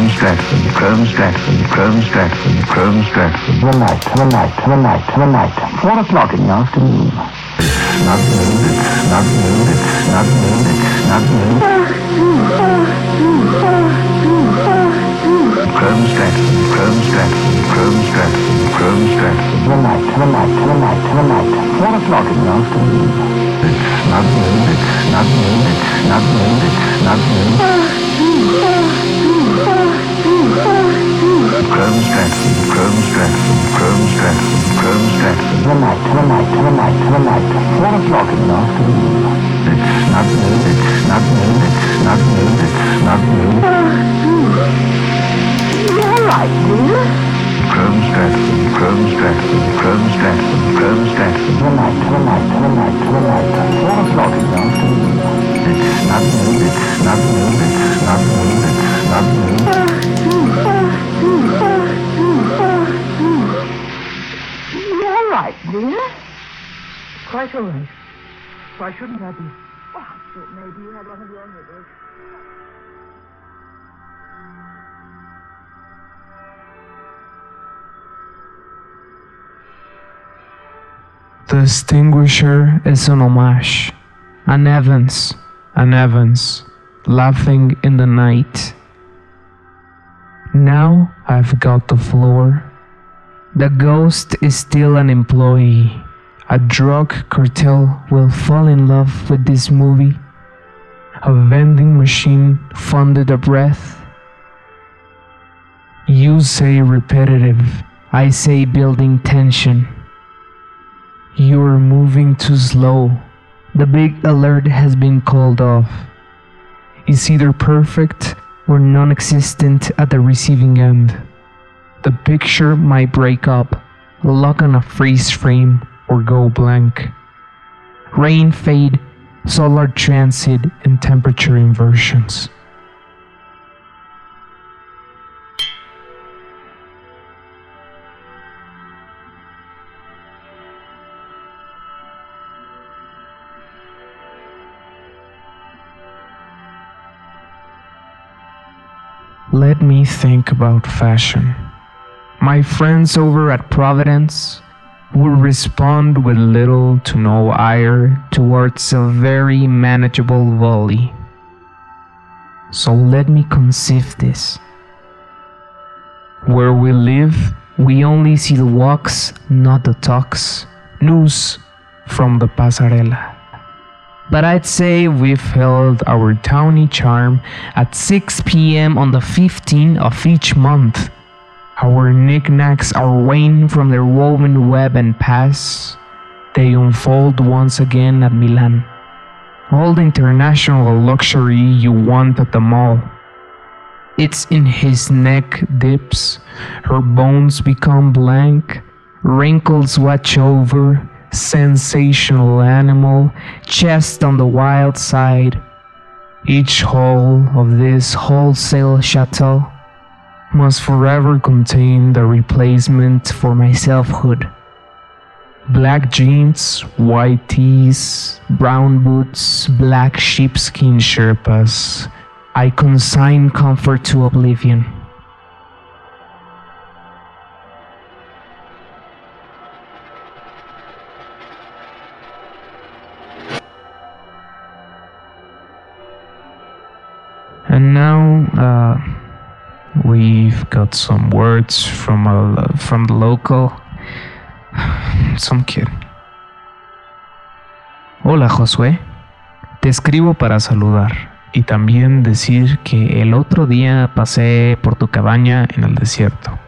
Chrome Stratford. The night. 4 o'clock in the afternoon. It's snug. Chrome Stratford. The night. 4 o'clock in the afternoon. It's snug. Chrome Stratford. The night. 4 o'clock in the afternoon. It's snug. All right, dear. Chrome Stratford. The night. 4 o'clock in the afternoon. It's not new. All right, dear. Quite all right. Why shouldn't I be? Oh, I thought maybe you had one of your own with us. The extinguisher is an homage, an Evans, laughing in the night. Now I've got the floor. The ghost is still an employee. A drug cartel will fall in love with this movie. A vending machine funded a breath. You say repetitive, I say building tension. You're moving too slow. The big alert has been called off. It's either perfect or non-existent at the receiving end. The picture might break up, lock on a freeze frame, or go blank. Rain fade, solar transit, and temperature inversions. Let me think about fashion. My friends over at Providence would respond with little to no ire towards a very manageable volley. So let me conceive this. Where we live, we only see the walks, not the talks. News from the Pasarela. But I'd say we've held our towny charm at 6 p.m. on the 15th of each month. Our knickknacks are woven from their woven web and pass. They unfold once again at Milan. All the international luxury you want at the mall. It's in his neck dips, her bones become blank, wrinkles watch over. Sensational animal, chest on the wild side. Each hall of this wholesale chateau must forever contain the replacement for my selfhood. Black jeans, white tees, brown boots, black sheepskin sherpas. I consign comfort to oblivion. And now we've got some words from the local, some kid. Hola, Josué. Te escribo para saludar y también decir que el otro día pasé por tu cabaña en el desierto.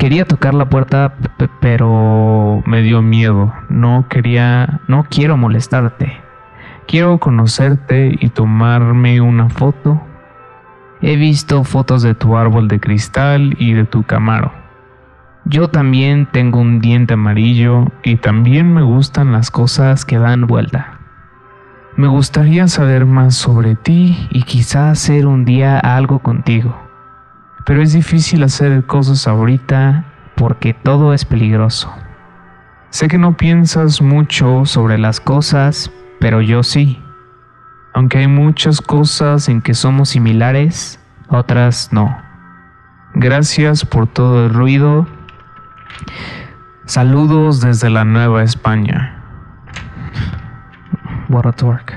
Quería tocar la puerta, pero me dio miedo. No quiero molestarte. Quiero conocerte y tomarme una foto. He visto fotos de tu árbol de cristal y de tu Camaro. Yo también tengo un diente amarillo y también me gustan las cosas que dan vuelta. Me gustaría saber más sobre ti y quizá hacer un día algo contigo. Pero es difícil hacer cosas ahorita porque todo es peligroso. Sé que no piensas mucho sobre las cosas, pero yo sí. Aunque hay muchas cosas en que somos similares, otras no. Gracias por todo el ruido. Saludos desde la Nueva España. What a dork.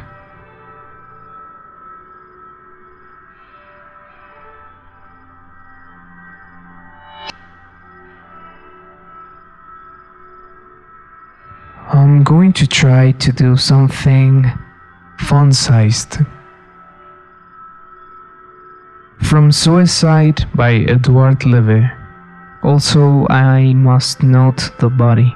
I'm going to try to do something font-sized. From Suicide by Edward Levy. Also, I must note the body.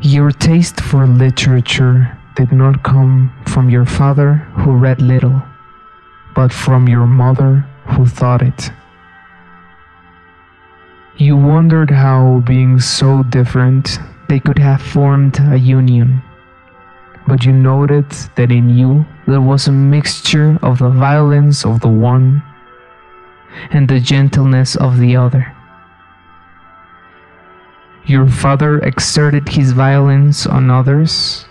Your taste for literature did not come from your father, who read little, but from your mother, who taught it. You wondered how, being so different, they could have formed a union. But you noted that in you there was a mixture of the violence of the one and the gentleness of the other. Your father exerted his violence on others.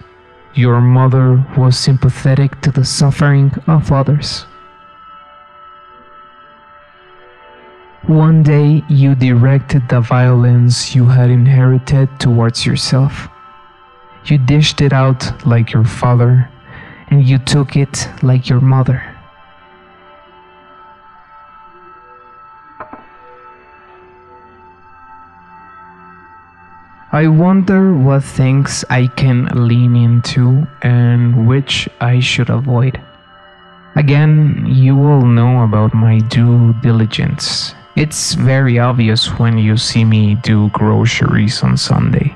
Your mother was sympathetic to the suffering of others. One day you directed the violence you had inherited towards yourself. You dished it out like your father, and you took it like your mother. I wonder what things I can lean into and which I should avoid. Again, you all know about my due diligence. It's very obvious when you see me do groceries on Sunday.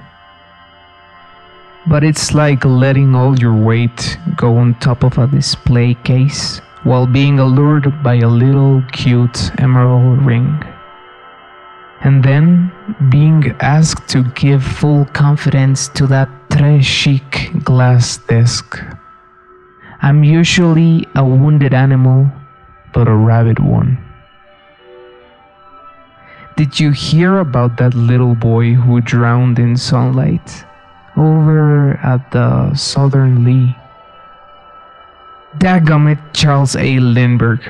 But it's like letting all your weight go on top of a display case while being allured by a little cute emerald ring, and then being asked to give full confidence to that très chic glass desk. I'm usually a wounded animal, but a rabid one. Did you hear about that little boy who drowned in sunlight over at the Southern Lee? Dadgummit, Charles A. Lindbergh.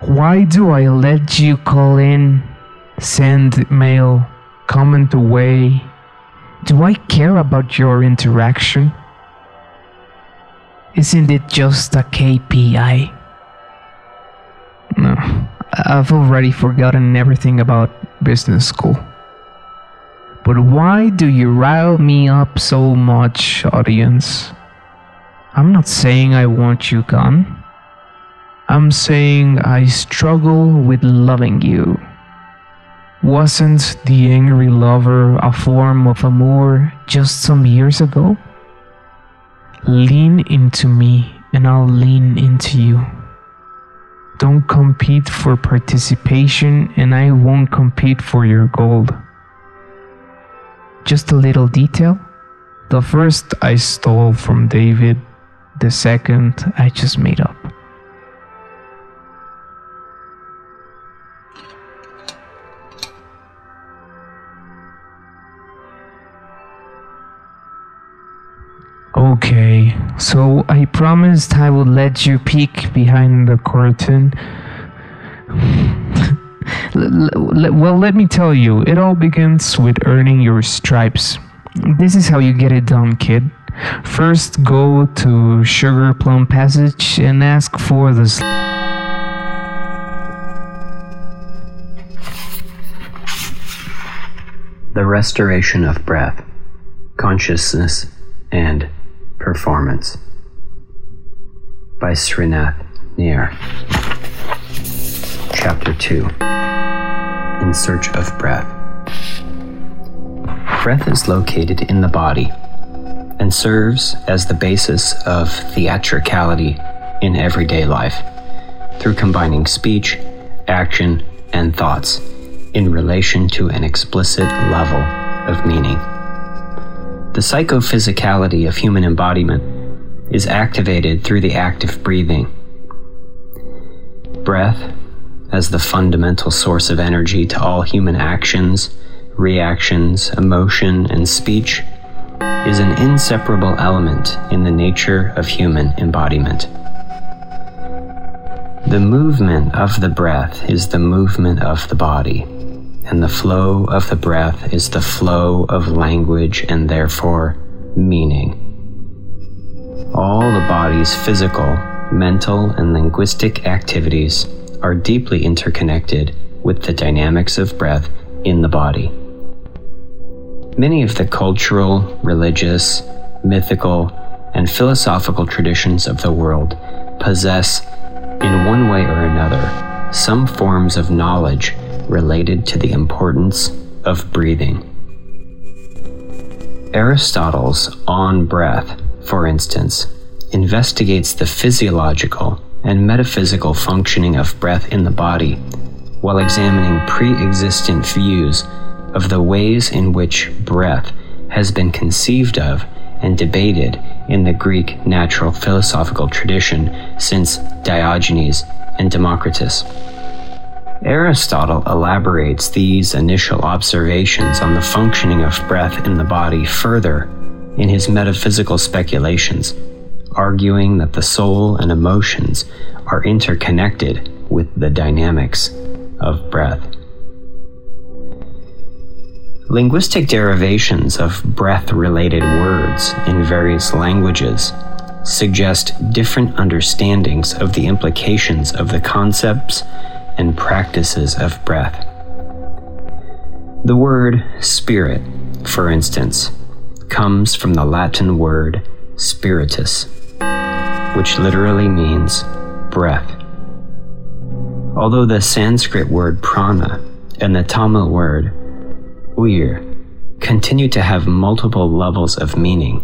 Why do I let you call in, send mail, comment away? Do I care about your interaction? Isn't it just a KPI? No, I've already forgotten everything about business school. But why do you rile me up so much, audience? I'm not saying I want you gone. I'm saying I struggle with loving you. Wasn't the angry lover a form of amour just some years ago? Lean into me and I'll lean into you. Don't compete for participation and I won't compete for your gold. Just a little detail. The first I stole from David, the second I just made up. Okay, so I promised I would let you peek behind the curtain. Well, let me tell you, it all begins with earning your stripes. This is how you get it done, kid. First, go to Sugar Plum Passage and ask for the... The restoration of breath, consciousness, and performance. By Srinath Nair. Chapter 2. In search of breath. Breath is located in the body and serves as the basis of theatricality in everyday life through combining speech, action, and thoughts in relation to an explicit level of meaning. The psychophysicality of human embodiment is activated through the act of breathing. Breath, as the fundamental source of energy to all human actions, reactions, emotion, and speech, is an inseparable element in the nature of human embodiment. The movement of the breath is the movement of the body, and the flow of the breath is the flow of language and therefore meaning. All the body's physical, mental, and linguistic activities are deeply interconnected with the dynamics of breath in the body. Many of the cultural, religious, mythical, and philosophical traditions of the world possess, in one way or another, some forms of knowledge related to the importance of breathing. Aristotle's On Breath, for instance, investigates the physiological and metaphysical functioning of breath in the body while examining pre-existent views of the ways in which breath has been conceived of and debated in the Greek natural philosophical tradition since Diogenes and Democritus. Aristotle elaborates these initial observations on the functioning of breath in the body further in his metaphysical speculations, arguing that the soul and emotions are interconnected with the dynamics of breath. Linguistic derivations of breath-related words in various languages suggest different understandings of the implications of the concepts and practices of breath. The word spirit, for instance, comes from the Latin word spiritus, which literally means breath. Although the Sanskrit word prana and the Tamil word uir continue to have multiple levels of meaning,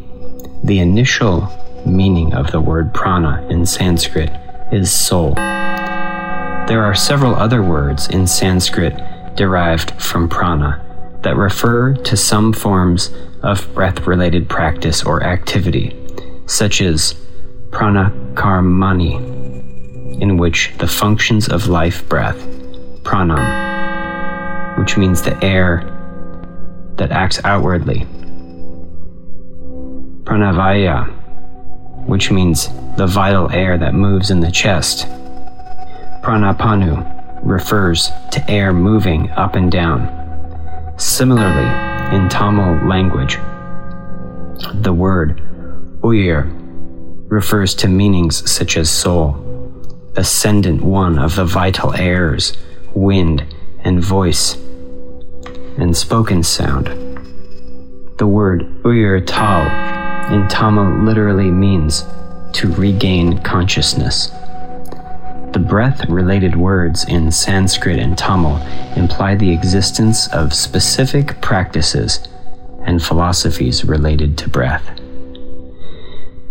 the initial meaning of the word prana in Sanskrit is soul. There are several other words in Sanskrit derived from prana that refer to some forms of breath-related practice or activity, such as pranakarmani, in which the functions of life breath, pranam, which means the air that acts outwardly, pranavaya, which means the vital air that moves in the chest, pranapanu refers to air moving up and down. Similarly, in Tamil language, the word uir refers to meanings such as soul, ascendant one of the vital airs, wind, and voice, and spoken sound. The word uir tal in Tamil literally means to regain consciousness. The breath-related words in Sanskrit and Tamil imply the existence of specific practices and philosophies related to breath.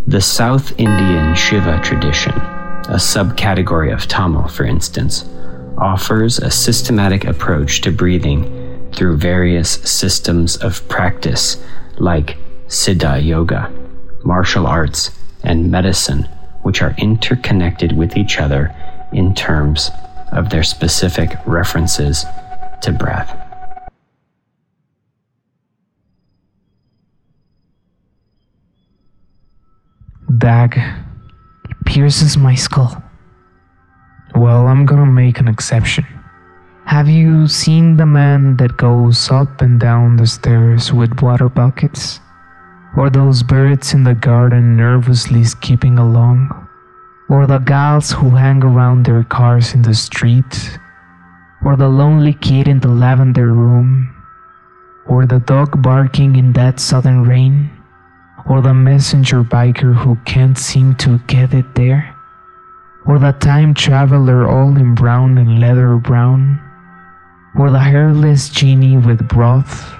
The South Indian Shiva tradition, a subcategory of Tamil, for instance, offers a systematic approach to breathing through various systems of practice like Siddha Yoga, martial arts, and medicine, which are interconnected with each other in terms of their specific references to breath. Bag pierces my skull. Well, I'm gonna make an exception. Have you seen the man that goes up and down the stairs with water buckets? Or those birds in the garden nervously skipping along? Or the gals who hang around their cars in the street? Or the lonely kid in the lavender room? Or the dog barking in that southern rain? Or the messenger biker who can't seem to get it there? Or the time traveler all in brown and leather brown? Or the hairless genie with broth?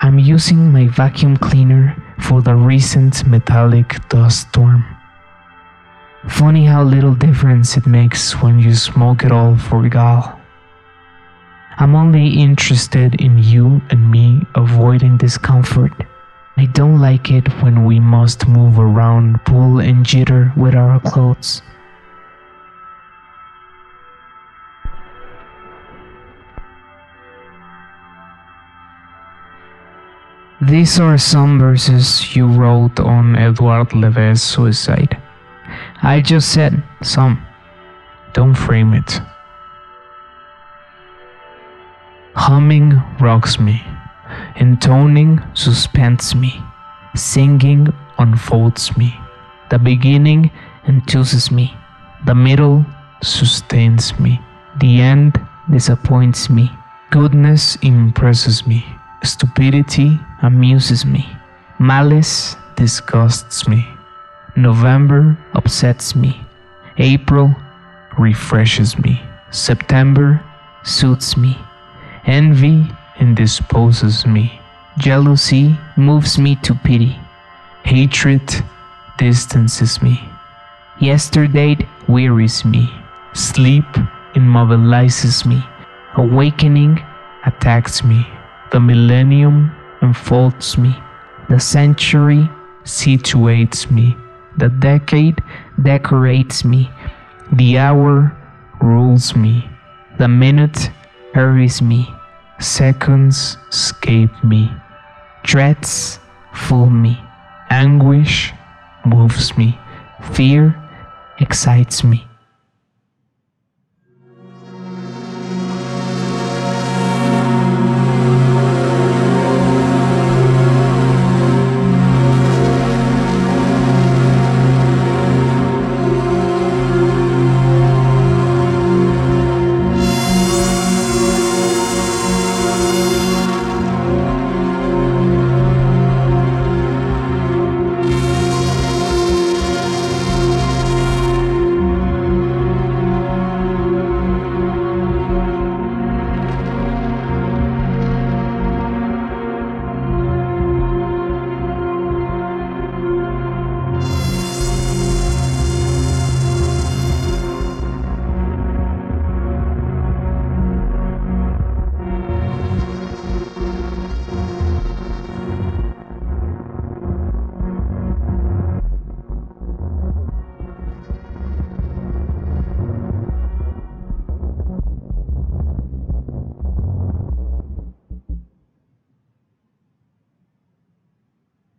I'm using my vacuum cleaner for the recent metallic dust storm. Funny how little difference it makes when you smoke it all for gall. I'm only interested in you and me avoiding discomfort. I don't like it when we must move around, pull and jitter with our clothes. These are some verses you wrote on Edward Levy's suicide. I just said some. Don't frame it. Humming rocks me. Intoning suspends me. Singing unfolds me. The beginning enthuses me. The middle sustains me. The end disappoints me. Goodness impresses me. Stupidity amuses me. Malice disgusts me. November upsets me. April refreshes me. September suits me. Envy indisposes me. Jealousy moves me to pity. Hatred distances me. Yesterday wearies me. Sleep immobilizes me. Awakening attacks me. The millennium enfolds me. The century situates me. The decade decorates me. The hour rules me. The minute hurries me. Seconds escape me. Dreads fool me. Anguish moves me. Fear excites me.